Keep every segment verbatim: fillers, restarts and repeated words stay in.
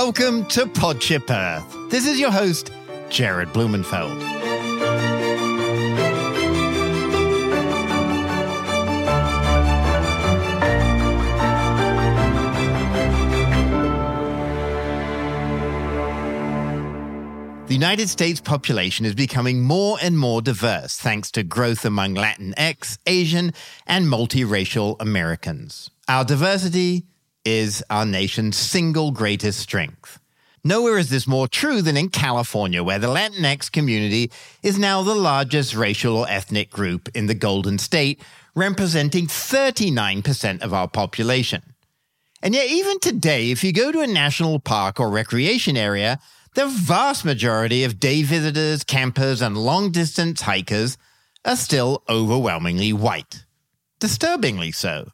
Welcome to Podship Earth. This is your host, Jared Blumenfeld. The United States population is becoming more and more diverse thanks to growth among Latinx, Asian, and multiracial Americans. Our diversity is our nation's single greatest strength. Nowhere is this more true than in California, where the Latinx community is now the largest racial or ethnic group in the Golden State, representing thirty-nine percent of our population. And yet even today, if you go to a national park or recreation area, the vast majority of day visitors, campers, and long-distance hikers are still overwhelmingly white. Disturbingly so.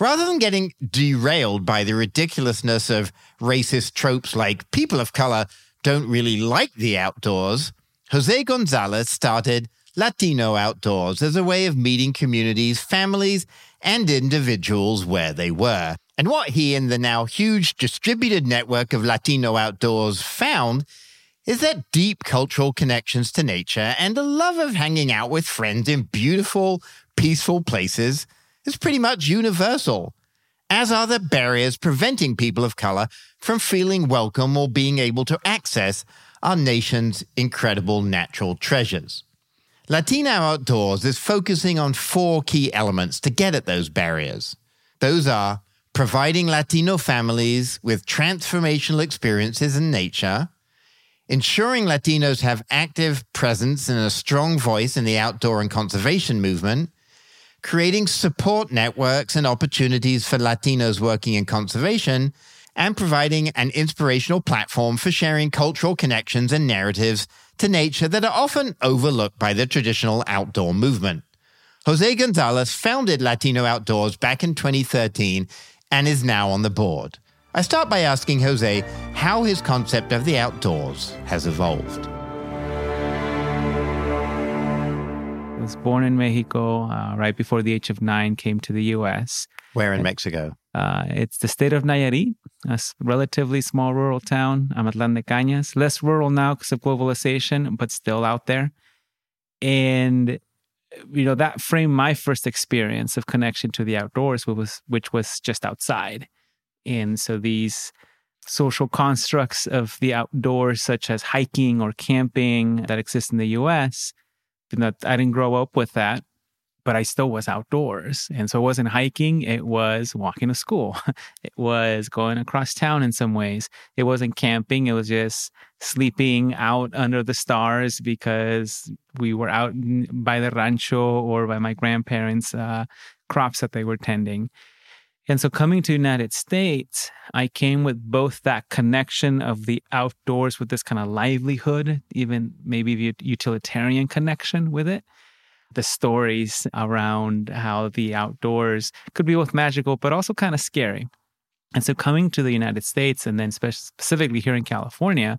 Rather than getting derailed by the ridiculousness of racist tropes like people of color don't really like the outdoors, José González started Latino Outdoors as a way of meeting communities, families, and individuals where they were. And what he and the now huge distributed network of Latino Outdoors found is that deep cultural connections to nature and a love of hanging out with friends in beautiful, peaceful places is pretty much universal, as are the barriers preventing people of color from feeling welcome or being able to access our nation's incredible natural treasures. Latino Outdoors is focusing on four key elements to get at those barriers. Those are providing Latino families with transformational experiences in nature, ensuring Latinos have active presence and a strong voice in the outdoor and conservation movement, creating support networks and opportunities for Latinos working in conservation, and providing an inspirational platform for sharing cultural connections and narratives to nature that are often overlooked by the traditional outdoor movement. José González founded Latino Outdoors back in twenty thirteen and is now on the board. I start by asking José how his concept of the outdoors has evolved. I was born in Mexico uh, right before the age of nine, came to the U S. Where in and, Mexico? Uh, it's the state of Nayarit, a relatively small rural town, Amatlán de Cañas. Less rural now because of globalization, but still out there. And, you know, that framed my first experience of connection to the outdoors, which was, which was just outside. And so these social constructs of the outdoors, such as hiking or camping that exist in the U S, that I didn't grow up with that, but I still was outdoors. And so it wasn't hiking, it was walking to school. It was going across town in some ways. It wasn't camping, it was just sleeping out under the stars because we were out by the rancho or by my grandparents' uh, crops that they were tending. And so coming to the United States, I came with both that connection of the outdoors with this kind of livelihood, even maybe utilitarian connection with it. The stories around how the outdoors could be both magical, but also kind of scary. And so coming to the United States and then specifically here in California,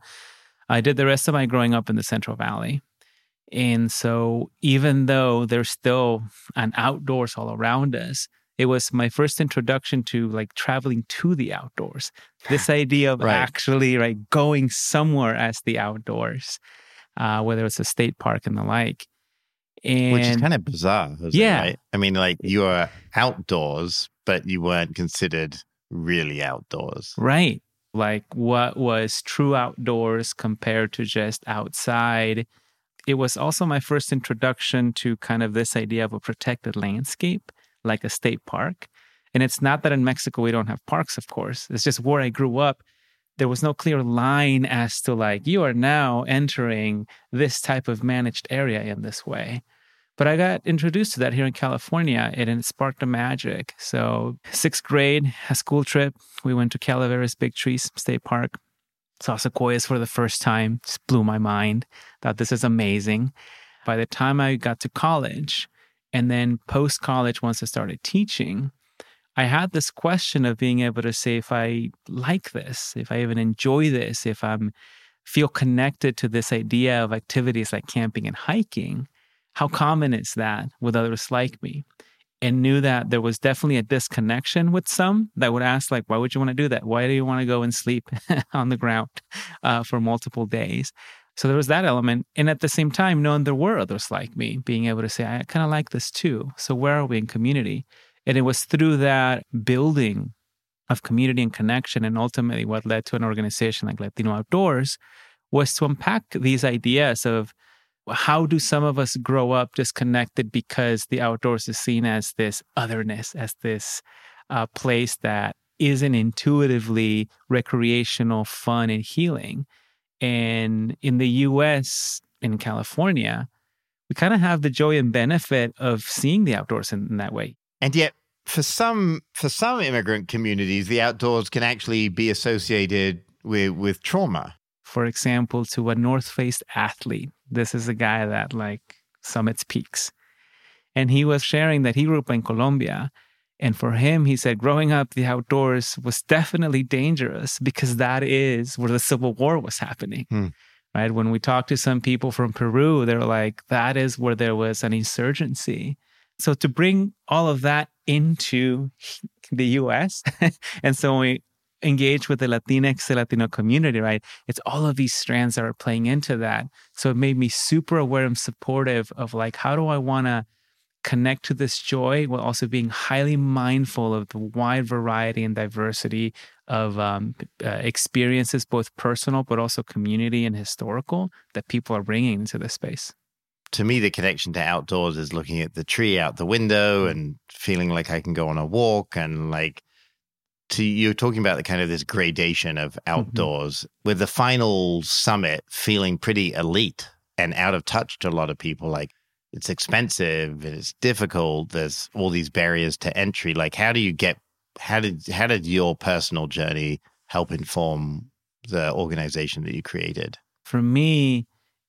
I did the rest of my growing up in the Central Valley. And so even though there's still an outdoors all around us, it was my first introduction to like traveling to the outdoors. This idea of right. actually like going somewhere as the outdoors, uh, whether it's a state park and the like. And, which is kind of bizarre, isn't yeah. it? Right? I mean, like you are outdoors, but you weren't considered really outdoors. Right. Like what was true outdoors compared to just outside. It was also my first introduction to kind of this idea of a protected landscape, like a state park. And it's not that in Mexico we don't have parks, of course. It's just where I grew up, there was no clear line as to like, you are now entering this type of managed area in this way. But I got introduced to that here in California and it sparked a magic. So sixth grade, a school trip, we went to Calaveras Big Trees State Park, saw sequoias for the first time, just blew my mind, thought this is amazing. By the time I got to college, and then post-college, once I started teaching, I had this question of being able to say if I like this, if I even enjoy this, if I feel connected to this idea of activities like camping and hiking, how common is that with others like me? and knew that there was definitely a disconnection with some that would ask, like, why would you want to do that? Why do you want to go and sleep on the ground uh, for multiple days? So there was that element. And at the same time, knowing there were others like me, being able to say, I kind of like this too. So where are we in community? And it was through that building of community and connection, and ultimately what led to an organization like Latino Outdoors, was to unpack these ideas of how do some of us grow up disconnected because the outdoors is seen as this otherness, as this uh, place that isn't intuitively recreational, fun, and healing. And in the U S, in California, we kind of have the joy and benefit of seeing the outdoors in, in that way. And yet, for some for some immigrant communities, the outdoors can actually be associated with, with trauma. For example, to a North Face athlete. This is a guy that, like, summits peaks. And he was sharing that he grew up in Colombia. And for him, he said, growing up, the outdoors was definitely dangerous because that is where the Civil War was happening, mm. right? When we talked to some people from Peru, they're like, that is where there was an insurgency. So to bring all of that into the U S, and so we engage with the Latinx, the Latino community, right? It's all of these strands that are playing into that. So it made me super aware and supportive of, like, how do I want to connect to this joy while also being highly mindful of the wide variety and diversity of um, uh, experiences, both personal, but also community and historical, that people are bringing into this space. To me, the connection to outdoors is looking at the tree out the window and feeling like I can go on a walk. And, like, to you're talking about the kind of this gradation of outdoors, mm-hmm. with the final summit feeling pretty elite and out of touch to a lot of people. Like, it's expensive and it's difficult. There's all these barriers to entry. Like, how do you get, how did, how did your personal journey help inform the organization that you created? For me,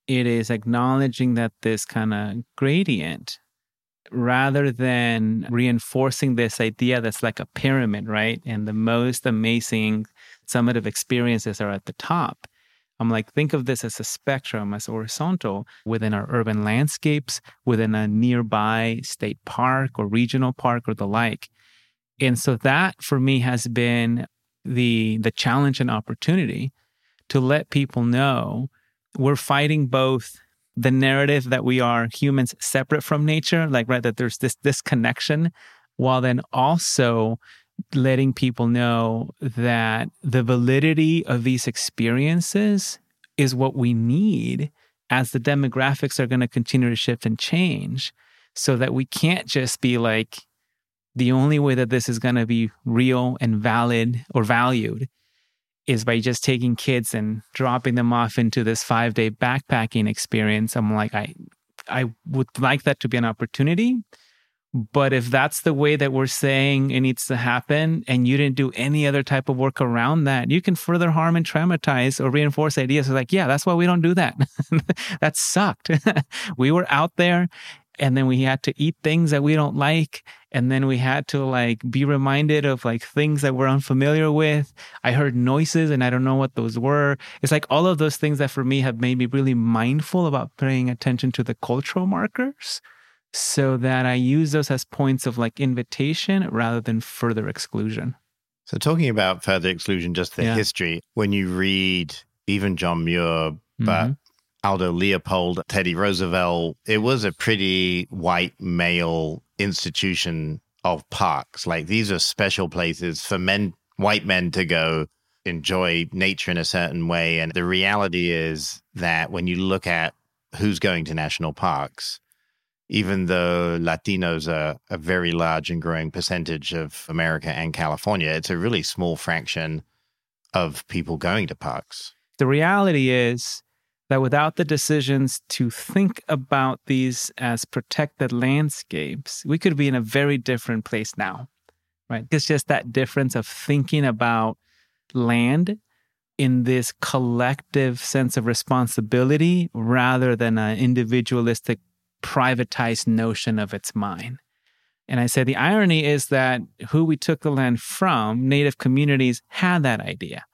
it is acknowledging that this kind of gradient, rather than reinforcing this idea that's like a pyramid, right? And the most amazing summative experiences are at the top. I'm like, think of this as a spectrum, as horizontal, within our urban landscapes, within a nearby state park or regional park or the like. And so that, for me, has been the the challenge and opportunity to let people know we're fighting both the narrative that we are humans separate from nature, like, right, that there's this disconnection, while then also letting people know that the validity of these experiences is what we need as the demographics are going to continue to shift and change, so that we can't just be like, the only way that this is going to be real and valid or valued is by just taking kids and dropping them off into this five-day backpacking experience. I'm like, I I would like that to be an opportunity. But if that's the way that we're saying it needs to happen, and you didn't do any other type of work around that, you can further harm and traumatize or reinforce ideas. So, like, yeah, that's why we don't do that. That sucked. We were out there, and then we had to eat things that we don't like. And then we had to, like, be reminded of, like, things that we're unfamiliar with. I heard noises and I don't know what those were. It's like all of those things that for me have made me really mindful about paying attention to the cultural markers, so that I use those as points of, like, invitation rather than further exclusion. So talking about further exclusion, just the yeah. history, when you read even John Muir, mm-hmm. but Aldo Leopold, Teddy Roosevelt, it was a pretty white male institution of parks. Like, these are special places for men, white men, to go enjoy nature in a certain way. And the reality is that when you look at who's going to national parks, even though Latinos are a very large and growing percentage of America and California, it's a really small fraction of people going to parks. The reality is that without the decisions to think about these as protected landscapes, we could be in a very different place now, right? It's just that difference of thinking about land in this collective sense of responsibility rather than an individualistic, privatized notion of it's mine. And I said the irony is that who we took the land from, Native communities, had that idea.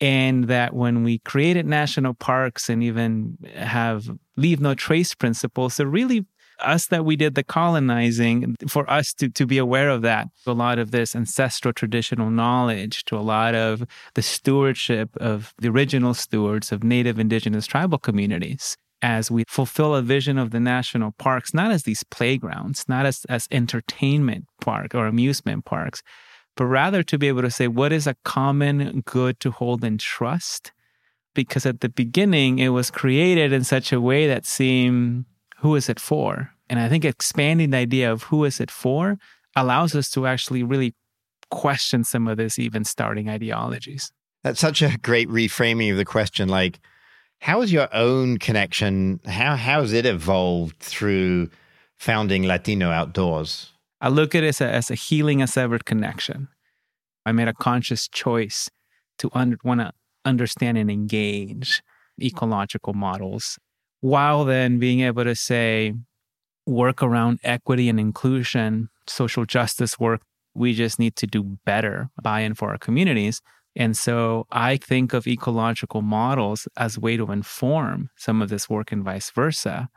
And that when we created national parks and even have leave no trace principles, they're really us that we did the colonizing, for us to, to be aware of that, a lot of this ancestral traditional knowledge, to a lot of the stewardship of the original stewards of Native, Indigenous, tribal communities, as we fulfill a vision of the national parks, not as these playgrounds, not as, as entertainment park or amusement parks, but rather to be able to say, what is a common good to hold in trust? Because at the beginning, it was created in such a way that seemed, who is it for? And I think expanding the idea of who is it for allows us to actually really question some of this even starting ideologies. That's such a great reframing of the question. Like, how is your own connection, how has it evolved through founding Latino Outdoors? I look at it as a, as a healing a severed connection. I made a conscious choice to under, want to understand and engage ecological models, while then being able to say, work around equity and inclusion, social justice work. We just need to do better by and for our communities. And so I think of ecological models as a way to inform some of this work and vice versa.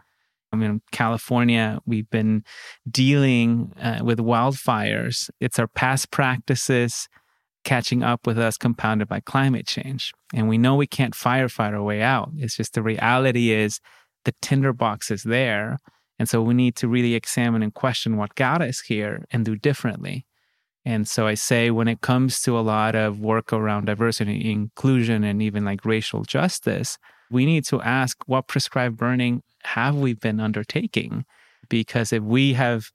I mean, California, we've been dealing uh, with wildfires. It's our past practices catching up with us, compounded by climate change. And we know we can't firefight our way out. It's just the reality is the tinderbox is there. And so we need to really examine and question what got us here and do differently. And so I say when it comes to a lot of work around diversity, inclusion, and even like racial justice, we need to ask, what prescribed burning have we been undertaking? Because if we have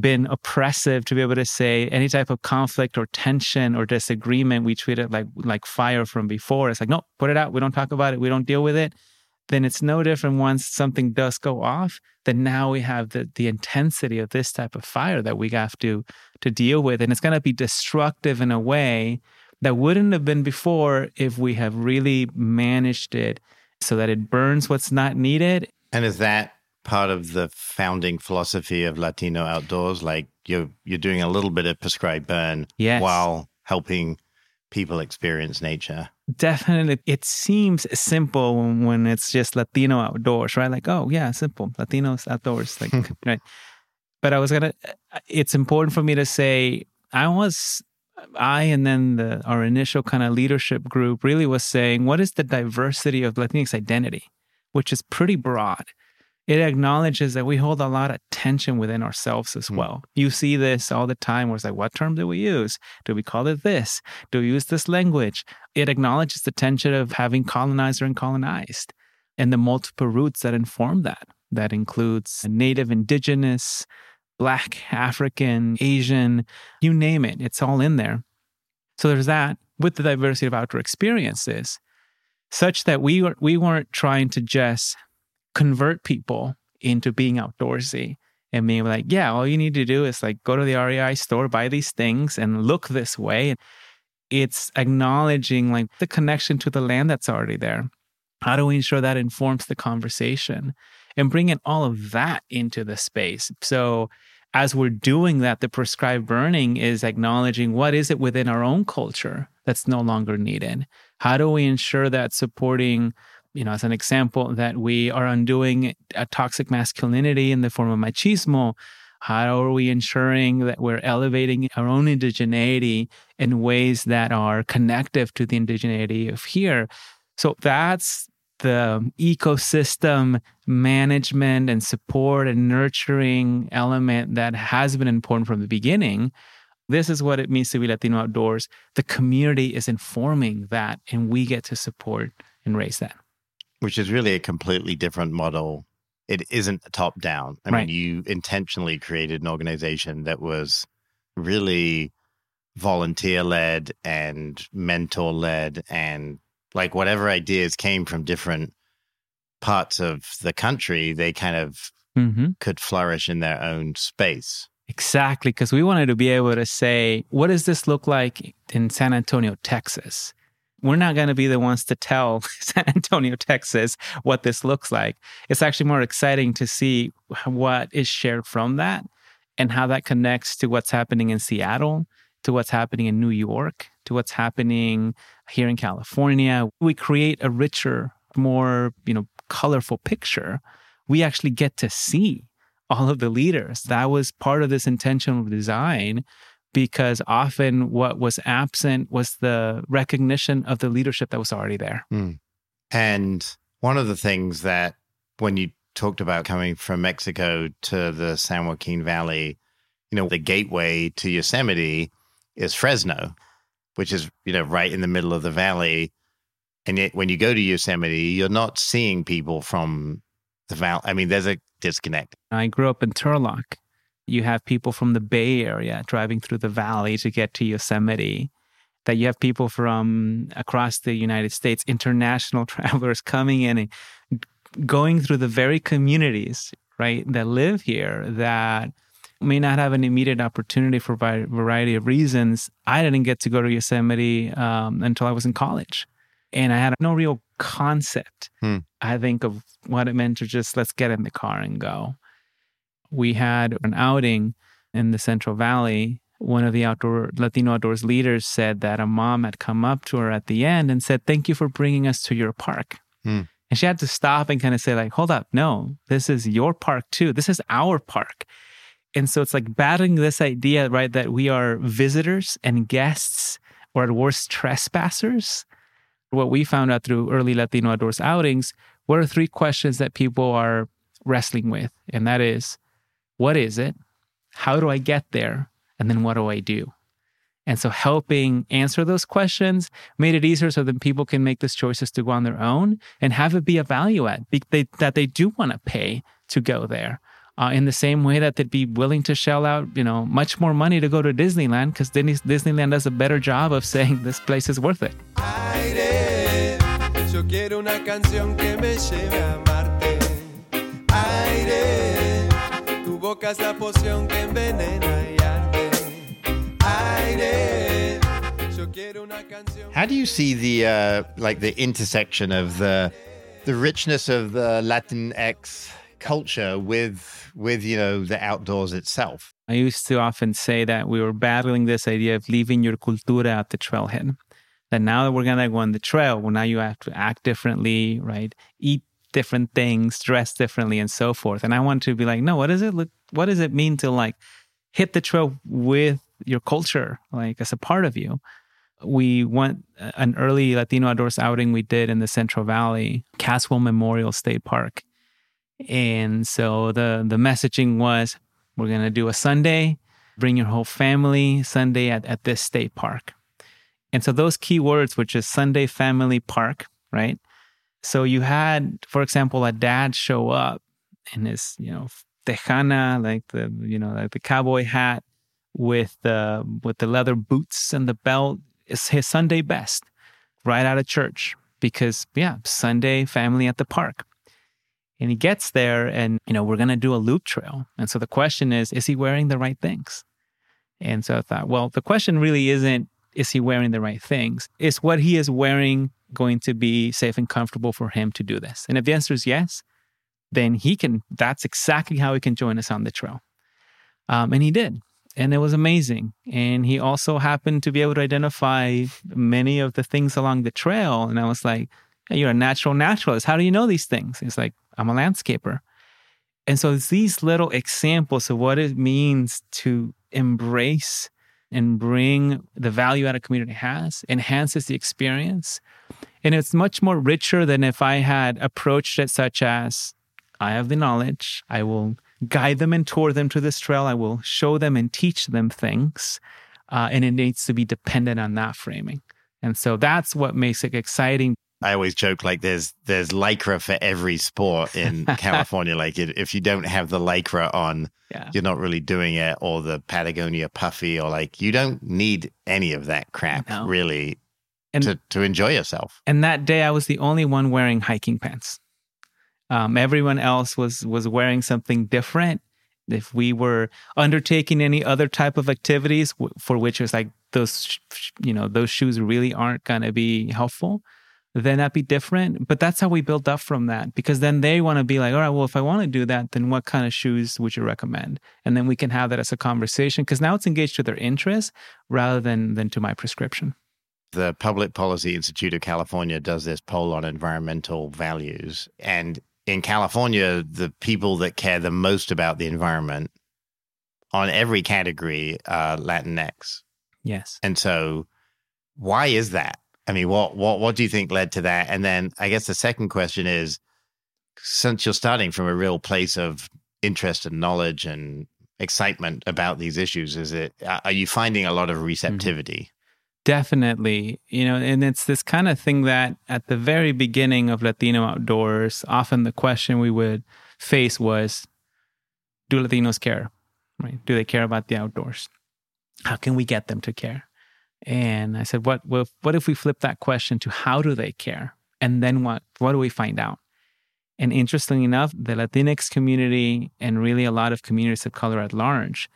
been oppressive to be able to say any type of conflict or tension or disagreement, we treat it like like fire from before. It's like, no, put it out. We don't talk about it. We don't deal with it. Then it's no different once something does go off, then now we have the, the intensity of this type of fire that we have to, to deal with. And it's going to be destructive in a way that wouldn't have been before if we have really managed it so that it burns what's not needed. And is that part of the founding philosophy of Latino Outdoors? Like you're you're doing a little bit of prescribed burn, yes, while helping people experience nature. Definitely. It seems simple when, when it's just Latino Outdoors, right? Like, oh yeah, simple. Latinos Outdoors. Like, right. But I was going to, it's important for me to say, I was, I and then the our initial kind of leadership group really was saying, what is the diversity of Latinx identity, which is pretty broad. It acknowledges that we hold a lot of tension within ourselves as well. You see this all the time where it's like, what term do we use? Do we call it this? Do we use this language? It acknowledges the tension of having colonizer and colonized and the multiple roots that inform that. That includes Native, Indigenous, Black, African, Asian, you name it. It's all in there. So there's that with the diversity of outdoor experiences, such that we were, we weren't trying to just convert people into being outdoorsy and being like, yeah, all you need to do is like go to the R E I store, buy these things and look this way. It's acknowledging like the connection to the land that's already there. How do we ensure that informs the conversation and bringing all of that into the space? So as we're doing that, the prescribed burning is acknowledging what is it within our own culture that's no longer needed? How do we ensure that supporting, you know, as an example, that we are undoing a toxic masculinity in the form of machismo? How are we ensuring that we're elevating our own indigeneity in ways that are connective to the indigeneity of here? So that's the ecosystem management and support and nurturing element that has been important from the beginning. This is what it means to be Latino Outdoors. The community is informing that, and we get to support and raise that. Which is really a completely different model. It isn't top down. I right. mean, you intentionally created an organization that was really volunteer led and mentor led, and like whatever ideas came from different parts of the country, they kind of mm-hmm. could flourish in their own space. Exactly. Because we wanted to be able to say, what does this look like in San Antonio, Texas? We're not going to be the ones to tell San Antonio, Texas, what this looks like. It's actually more exciting to see what is shared from that and how that connects to what's happening in Seattle, to what's happening in New York, to what's happening here in California. We create a richer, more, you know, colorful picture. We actually get to see all of the leaders. That was part of this intentional design, because often what was absent was the recognition of the leadership that was already there. Mm. And one of the things that when you talked about coming from Mexico to the San Joaquin Valley, you know, the gateway to Yosemite is Fresno, which is, you know, right in the middle of the valley. And yet when you go to Yosemite, you're not seeing people from the valley. I mean, there's a disconnect. I grew up in Turlock. You have people from the Bay Area driving through the valley to get to Yosemite, that you have people from across the United States, international travelers coming in and going through the very communities, right, that live here that may not have an immediate opportunity for a variety of reasons. I didn't get to go to Yosemite um, until I was in college. And I had no real concept, hmm. I think, of what it meant to just, let's get in the car and go. We had an outing in the Central Valley. One of the outdoor Latino Outdoors leaders said that a mom had come up to her at the end and said, thank you for bringing us to your park. Hmm. And she had to stop and kind of say, like, hold up, no, this is your park too. This is our park. And so it's like battling this idea, right, that we are visitors and guests, or at worst, trespassers. What we found out through early Latino Outdoors outings were three questions that people are wrestling with. And that is, what is it? How do I get there? And then what do I do? And so helping answer those questions made it easier so that people can make those choices to go on their own and have it be a value add they, that they do want to pay to go there. Uh, in the same way that they'd be willing to shell out, you know, much more money to go to Disneyland, because Disneyland does a better job of saying this place is worth it. Aire, yo quiero una canción que me lleve a Marte. Aire, tu boca es la poción que envenena y arde. Aire, yo quiero una canción. How do you see the uh, like the intersection of the the richness of the Latinx culture with with you know the outdoors itself? I used to often say that we were battling this idea of leaving your cultura at the trailhead. That now that we're gonna go on the trail, well, now you have to act differently, right? Eat different things, dress differently, and so forth. And I want to be like, no, what does it look? What does it mean to like hit the trail with your culture, like as a part of you? We went an early Latino Outdoors outing we did in the Central Valley, Caswell Memorial State Park. And so the, the messaging was, we're going to do a Sunday, bring your whole family Sunday at, at this state park. And so those key words, which is Sunday family park, right? So you had, for example, a dad show up in his, you know, Tejana, like the, you know, like the cowboy hat with the, with the leather boots and the belt. It's his Sunday best right out of church because, yeah, Sunday family at the park. And he gets there and, you know, we're going to do a loop trail. And so the question is, is he wearing the right things? And so I thought, well, the question really isn't, is he wearing the right things? Is what he is wearing going to be safe and comfortable for him to do this? And if the answer is yes, then he can, that's exactly how he can join us on the trail. Um, and he did. And it was amazing. And he also happened to be able to identify many of the things along the trail. And I was like, hey, you're a natural naturalist. How do you know these things? He's like, I'm a landscaper. And so it's these little examples of what it means to embrace and bring the value that a community has, enhances the experience. And it's much more richer than if I had approached it such as, I have the knowledge, I will guide them and tour them to this trail, I will show them and teach them things. Uh, and it needs to be dependent on that framing. And so that's what makes it exciting. I always joke like there's there's lycra for every sport in California. Like if you don't have the lycra on, yeah. You're not really doing it, or the Patagonia puffy, or like you don't need any of that crap no. really and, to, to enjoy yourself. And that day I was the only one wearing hiking pants. Um, everyone else was was wearing something different. If we were undertaking any other type of activities w- for which it's like those, you know, those shoes really aren't going to be helpful, then that'd be different. But that's how we build up from that, because then they want to be like, all right, well, if I want to do that, then what kind of shoes would you recommend? And then we can have that as a conversation, because now it's engaged to their interests rather than, than to my prescription. The Public Policy Institute of California does this poll on environmental values, and in California, the people that care the most about the environment on every category are Latinx. Yes. And so why is that? I mean, what what what do you think led to that? And then I guess the second question is, since you're starting from a real place of interest and knowledge and excitement about these issues, is it are you finding a lot of receptivity? Mm-hmm. Definitely, you know, and it's this kind of thing that at the very beginning of Latino Outdoors, often the question we would face was, do Latinos care? Right? Do they care about the outdoors? How can we get them to care? And I said, what, what, what if we flip that question to how do they care? And then what, what do we find out? And interestingly enough, the Latinx community and really a lot of communities of color at large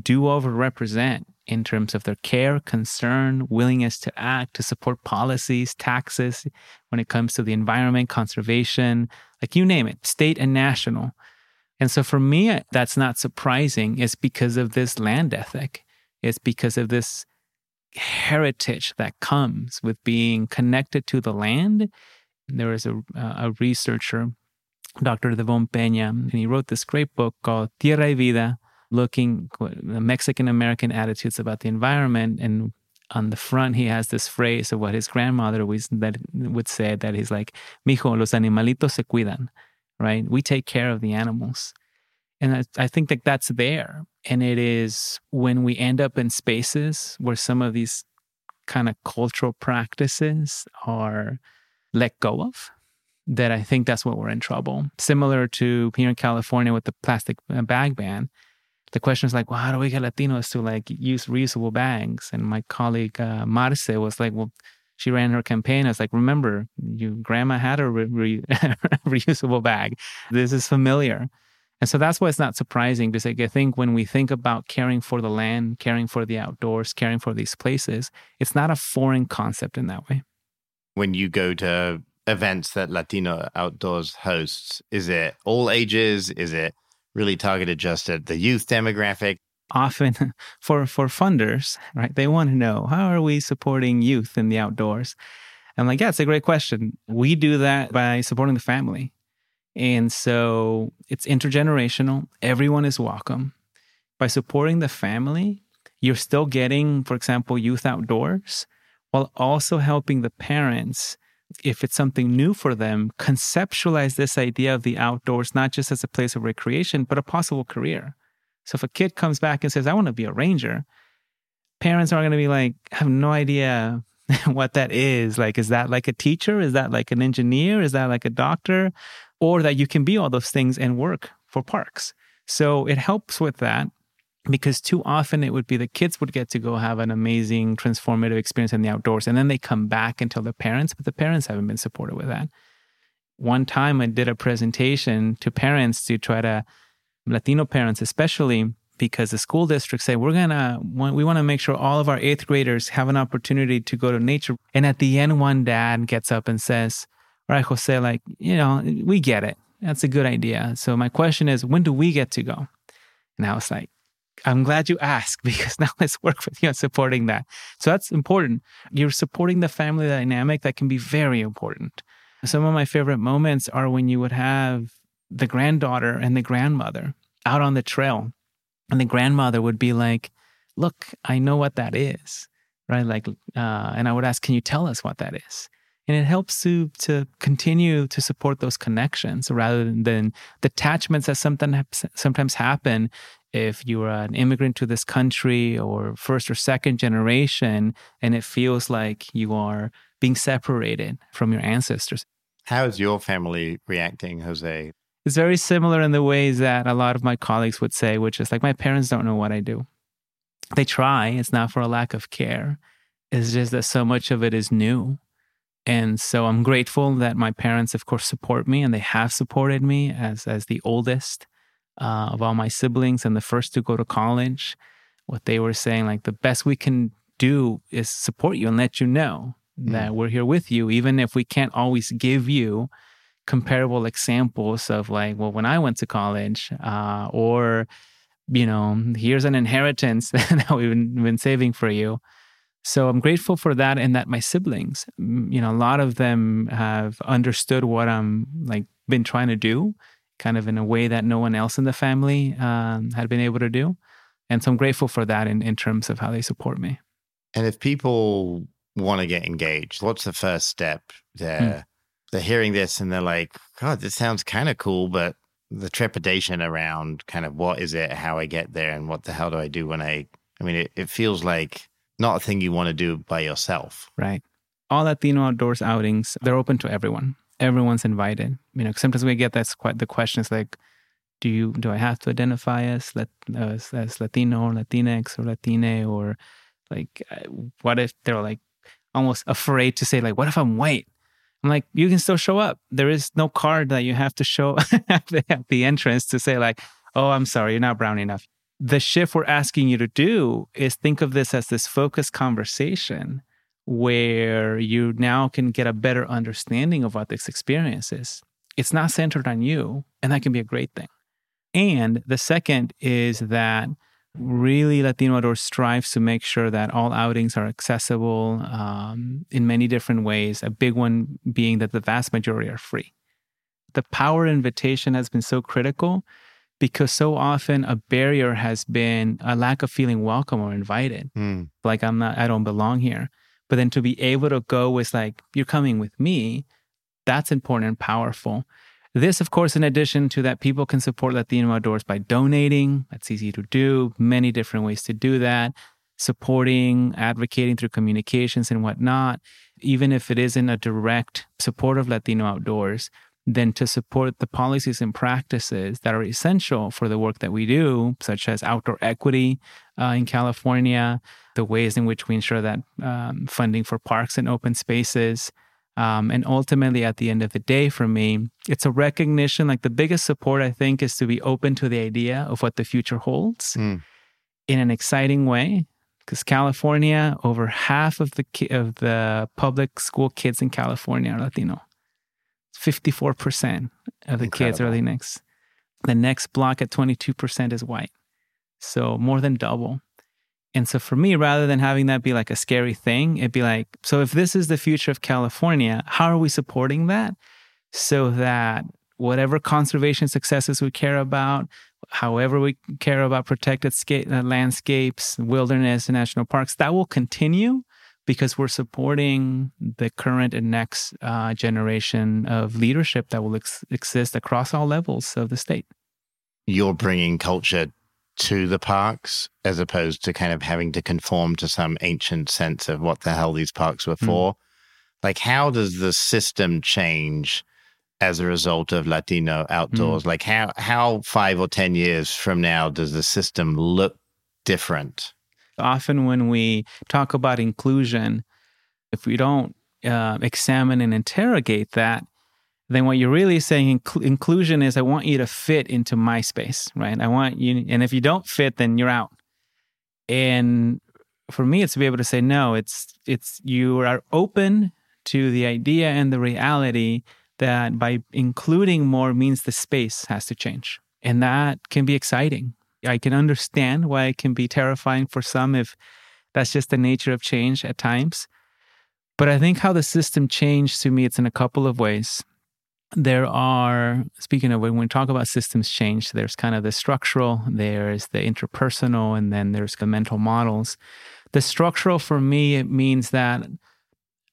do overrepresent in terms of their care, concern, willingness to act, to support policies, taxes, when it comes to the environment, conservation, like you name it, state and national. And so for me, that's not surprising. It's because of this land ethic. It's because of this heritage that comes with being connected to the land. There was a, a researcher, Doctor Devon Peña, and he wrote this great book called Tierra y Vida, looking at the Mexican-American attitudes about the environment. And on the front, he has this phrase of what his grandmother was, that would say, that he's like, mijo, los animalitos se cuidan, right? We take care of the animals. And I, I think that that's there. And it is when we end up in spaces where some of these kind of cultural practices are let go of, that I think that's what we're in trouble. Similar to here in California with the plastic bag ban, the question is like, well, how do we get Latinos to like use reusable bags? And my colleague uh, Marce was like, well, she ran her campaign. I was like, remember, your grandma had a re- re- reusable bag. This is familiar. And so that's why it's not surprising, because I think when we think about caring for the land, caring for the outdoors, caring for these places, it's not a foreign concept in that way. When you go to events that Latino Outdoors hosts, is it all ages? Is it really targeted just at the youth demographic? Often for, for funders, right? They want to know, how are we supporting youth in the outdoors? I'm like, yeah, it's a great question. We do that by supporting the family. And so it's intergenerational. Everyone is welcome. By supporting the family, you're still getting, for example, youth outdoors, while also helping the parents, if it's something new for them, conceptualize this idea of the outdoors, not just as a place of recreation, but a possible career. So if a kid comes back and says, I want to be a ranger, parents are going to be like, I have no idea what that is. Like, is that like a teacher? Is that like an engineer? Is that like a doctor? Or that you can be all those things and work for parks. So it helps with that, because too often it would be the kids would get to go have an amazing transformative experience in the outdoors, and then they come back and tell their parents, but the parents haven't been supported with that. One time I did a presentation to parents to try to, Latino parents especially, because the school districts say, we're going to, we want to make sure all of our eighth graders have an opportunity to go to nature. And at the end, one dad gets up and says, all right, Jose, like, you know, we get it. That's a good idea. So my question is, when do we get to go? And I was like, I'm glad you asked, because now let's work with you on supporting that. So that's important. You're supporting the family dynamic that can be very important. Some of my favorite moments are when you would have the granddaughter and the grandmother out on the trail. And the grandmother would be like, look, I know what that is, right? Like, uh, and I would ask, can you tell us what that is? And it helps to to continue to support those connections rather than detachments that sometimes sometimes happen if you are an immigrant to this country or first or second generation, and it feels like you are being separated from your ancestors. How is your family reacting, Jose? It's very similar in the ways that a lot of my colleagues would say, which is like, my parents don't know what I do. They try. It's not for a lack of care. It's just that so much of it is new. And so I'm grateful that my parents, of course, support me, and they have supported me as as the oldest uh, of all my siblings and the first to go to college. What they were saying, like, the best we can do is support you and let you know mm. that we're here with you, even if we can't always give you comparable examples of like, well, when I went to college uh, or, you know, here's an inheritance that we've been saving for you. So I'm grateful for that, and that my siblings, you know, a lot of them have understood what I'm like been trying to do, kind of in a way that no one else in the family um, had been able to do. And so I'm grateful for that in, in terms of how they support me. And if people want to get engaged, what's the first step there? Mm. They're hearing this and they're like, God, this sounds kind of cool, but the trepidation around kind of what is it, how I get there, and what the hell do I do when I, I mean, it, it feels like not a thing you want to do by yourself. Right. All Latino Outdoors outings, they're open to everyone. Everyone's invited. You know, sometimes we get that's quite the questions like, do you, do I have to identify as, as, as Latino or Latinx or Latine, or like, what if they're like almost afraid to say like, what if I'm white? I'm like, you can still show up. There is no card that you have to show at the, at the entrance to say like, oh, I'm sorry, you're not brown enough. The shift we're asking you to do is think of this as this focused conversation where you now can get a better understanding of what this experience is. It's not centered on you, and that can be a great thing. And the second is that really Latino Outdoors strives to make sure that all outings are accessible um, in many different ways, a big one being that the vast majority are free. The power invitation has been so critical because so often a barrier has been a lack of feeling welcome or invited. Mm. Like, I'm not, I don't belong here. But then to be able to go with like, you're coming with me, that's important and powerful. This, of course, in addition to that, people can support Latino Outdoors by donating. That's easy to do. Many different ways to do that. Supporting, advocating through communications and whatnot. Even if it isn't a direct support of Latino Outdoors, then to support the policies and practices that are essential for the work that we do, such as outdoor equity uh, in California, the ways in which we ensure that um, funding for parks and open spaces. Um, and ultimately, at the end of the day, for me, it's a recognition, like the biggest support, I think, is to be open to the idea of what the future holds mm. in an exciting way. Because California, over half of the ki- of the public school kids in California are Latino. fifty-four percent of the Incredible. Kids are Latinx. The next block at twenty-two percent is white. So more than double. And so for me, rather than having that be like a scary thing, it'd be like, so if this is the future of California, how are we supporting that? So that whatever conservation successes we care about, however we care about protected sca- landscapes, wilderness, and national parks, that will continue because we're supporting the current and next uh, generation of leadership that will ex- exist across all levels of the state. You're bringing culture to the parks, as opposed to kind of having to conform to some ancient sense of what the hell these parks were for. Mm. Like, how does the system change as a result of Latino Outdoors? Mm. Like, how how five or ten years from now does the system look different? Often when we talk about inclusion, if we don't uh, examine and interrogate that, then what you're really saying, inc- inclusion is I want you to fit into my space, right? I want you, and if you don't fit, then you're out. And for me, it's to be able to say, no, it's, it's, you are open to the idea and the reality that by including more means the space has to change. And that can be exciting. I can understand why it can be terrifying for some if that's just the nature of change at times. But I think how the system changed to me, it's in a couple of ways. There are, speaking of when we talk about systems change, there's kind of the structural, there's the interpersonal, and then there's the mental models. The structural, for me, it means that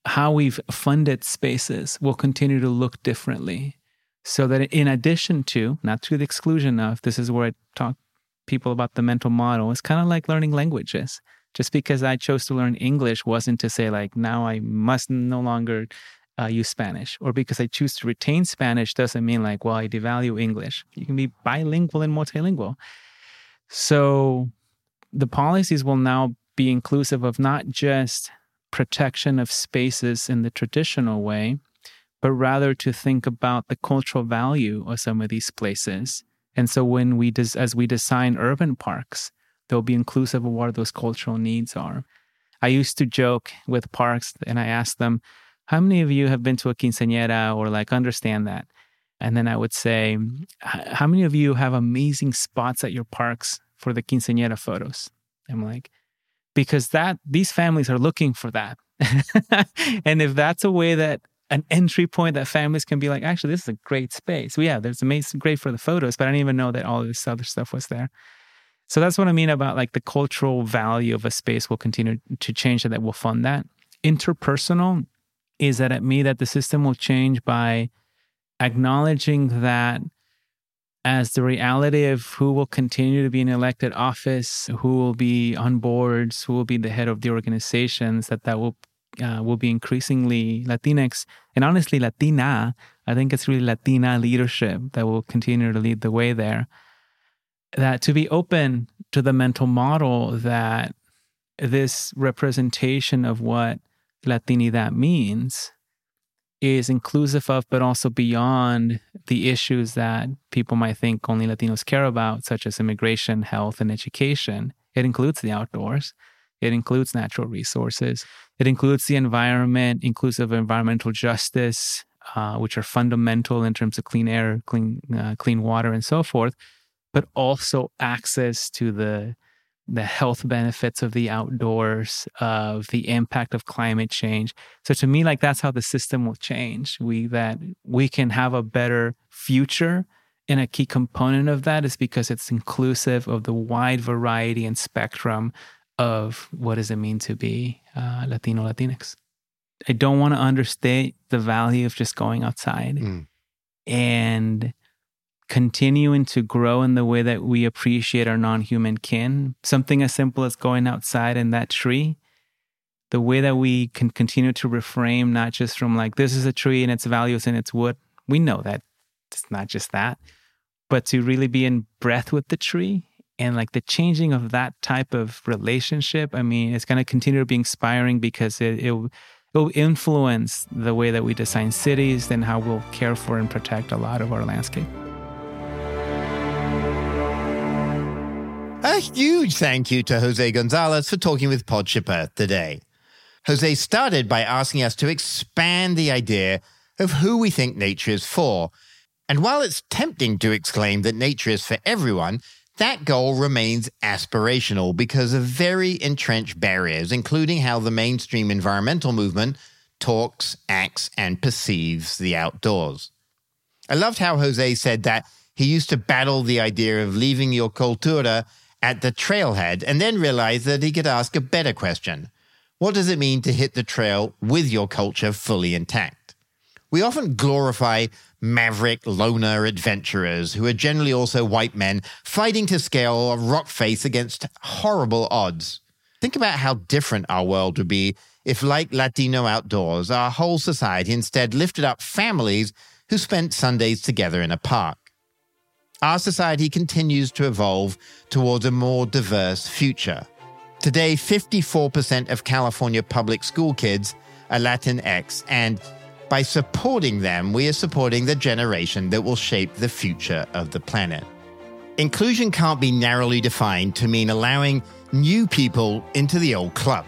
how we've funded spaces will continue to look differently. So that in addition to, not to the exclusion of, this is where I talk people about the mental model, it's kind of like learning languages. Just because I chose to learn English wasn't to say like, now I must no longer Uh, use Spanish, or because I choose to retain Spanish doesn't mean like, well, I devalue English. You can be bilingual and multilingual. So the policies will now be inclusive of not just protection of spaces in the traditional way, but rather to think about the cultural value of some of these places. And so when we des- as we design urban parks, they'll be inclusive of what those cultural needs are. I used to joke with parks and I asked them, how many of you have been to a quinceañera or like understand that? And then I would say, how many of you have amazing spots at your parks for the quinceañera photos? I'm like, because that these families are looking for that. And if that's a way that an entry point that families can be like, actually, this is a great space. Well, yeah, there's amazing, great for the photos, but I didn't even know that all this other stuff was there. So that's what I mean about like the cultural value of a space will continue to change and that will fund that. Interpersonal is that at me that the system will change by acknowledging that as the reality of who will continue to be in elected office, who will be on boards, who will be the head of the organizations, that that will uh, will be increasingly Latinx and honestly Latina. I think it's really Latina leadership that will continue to lead the way there. That to be open to the mental model that this representation of what Latinidad means is inclusive of, but also beyond the issues that people might think only Latinos care about, such as immigration, health, and education. It includes the outdoors. It includes natural resources. It includes the environment, inclusive environmental justice, uh, which are fundamental in terms of clean air, clean uh, clean water, and so forth, but also access to the the health benefits of the outdoors, of the impact of climate change. So to me, like, that's how the system will change. We that we can have a better future, and a key component of that is because it's inclusive of the wide variety and spectrum of what does it mean to be uh, Latino, Latinx. I don't want to understate the value of just going outside mm. and continuing to grow in the way that we appreciate our non-human kin. Something as simple as going outside in that tree, the way that we can continue to reframe, not just from like, this is a tree and its values and its wood. We know that it's not just that, but to really be in breath with the tree and like the changing of that type of relationship. I mean, it's going to continue to be inspiring because it, it, it will influence the way that we design cities and how we'll care for and protect a lot of our landscape. A huge thank you to José González for talking with Podship Earth today. José started by asking us to expand the idea of who we think nature is for. And while it's tempting to exclaim that nature is for everyone, that goal remains aspirational because of very entrenched barriers, including how the mainstream environmental movement talks, acts, and perceives the outdoors. I loved how José said that he used to battle the idea of leaving your cultura at the trailhead and then realized that he could ask a better question. What does it mean to hit the trail with your culture fully intact? We often glorify maverick, loner adventurers who are generally also white men fighting to scale a rock face against horrible odds. Think about how different our world would be if, like Latino Outdoors, our whole society instead lifted up families who spent Sundays together in a park. Our society continues to evolve towards a more diverse future. Today, fifty-four percent of California public school kids are Latinx, and by supporting them, we are supporting the generation that will shape the future of the planet. Inclusion can't be narrowly defined to mean allowing new people into the old club.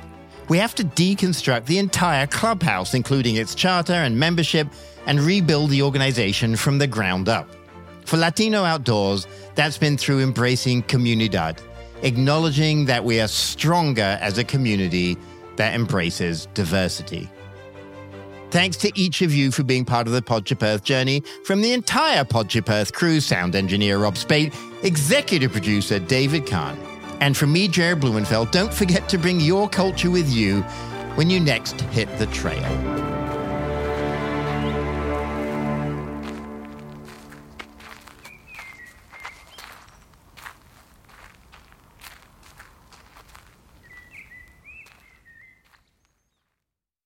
We have to deconstruct the entire clubhouse, including its charter and membership, and rebuild the organization from the ground up. For Latino Outdoors, that's been through embracing comunidad, acknowledging that we are stronger as a community that embraces diversity. Thanks to each of you for being part of the Podship Earth journey. From the entire Podship Earth crew, sound engineer Rob Spade, executive producer David Kahn, and from me, Jared Blumenfeld, don't forget to bring your culture with you when you next hit the trail.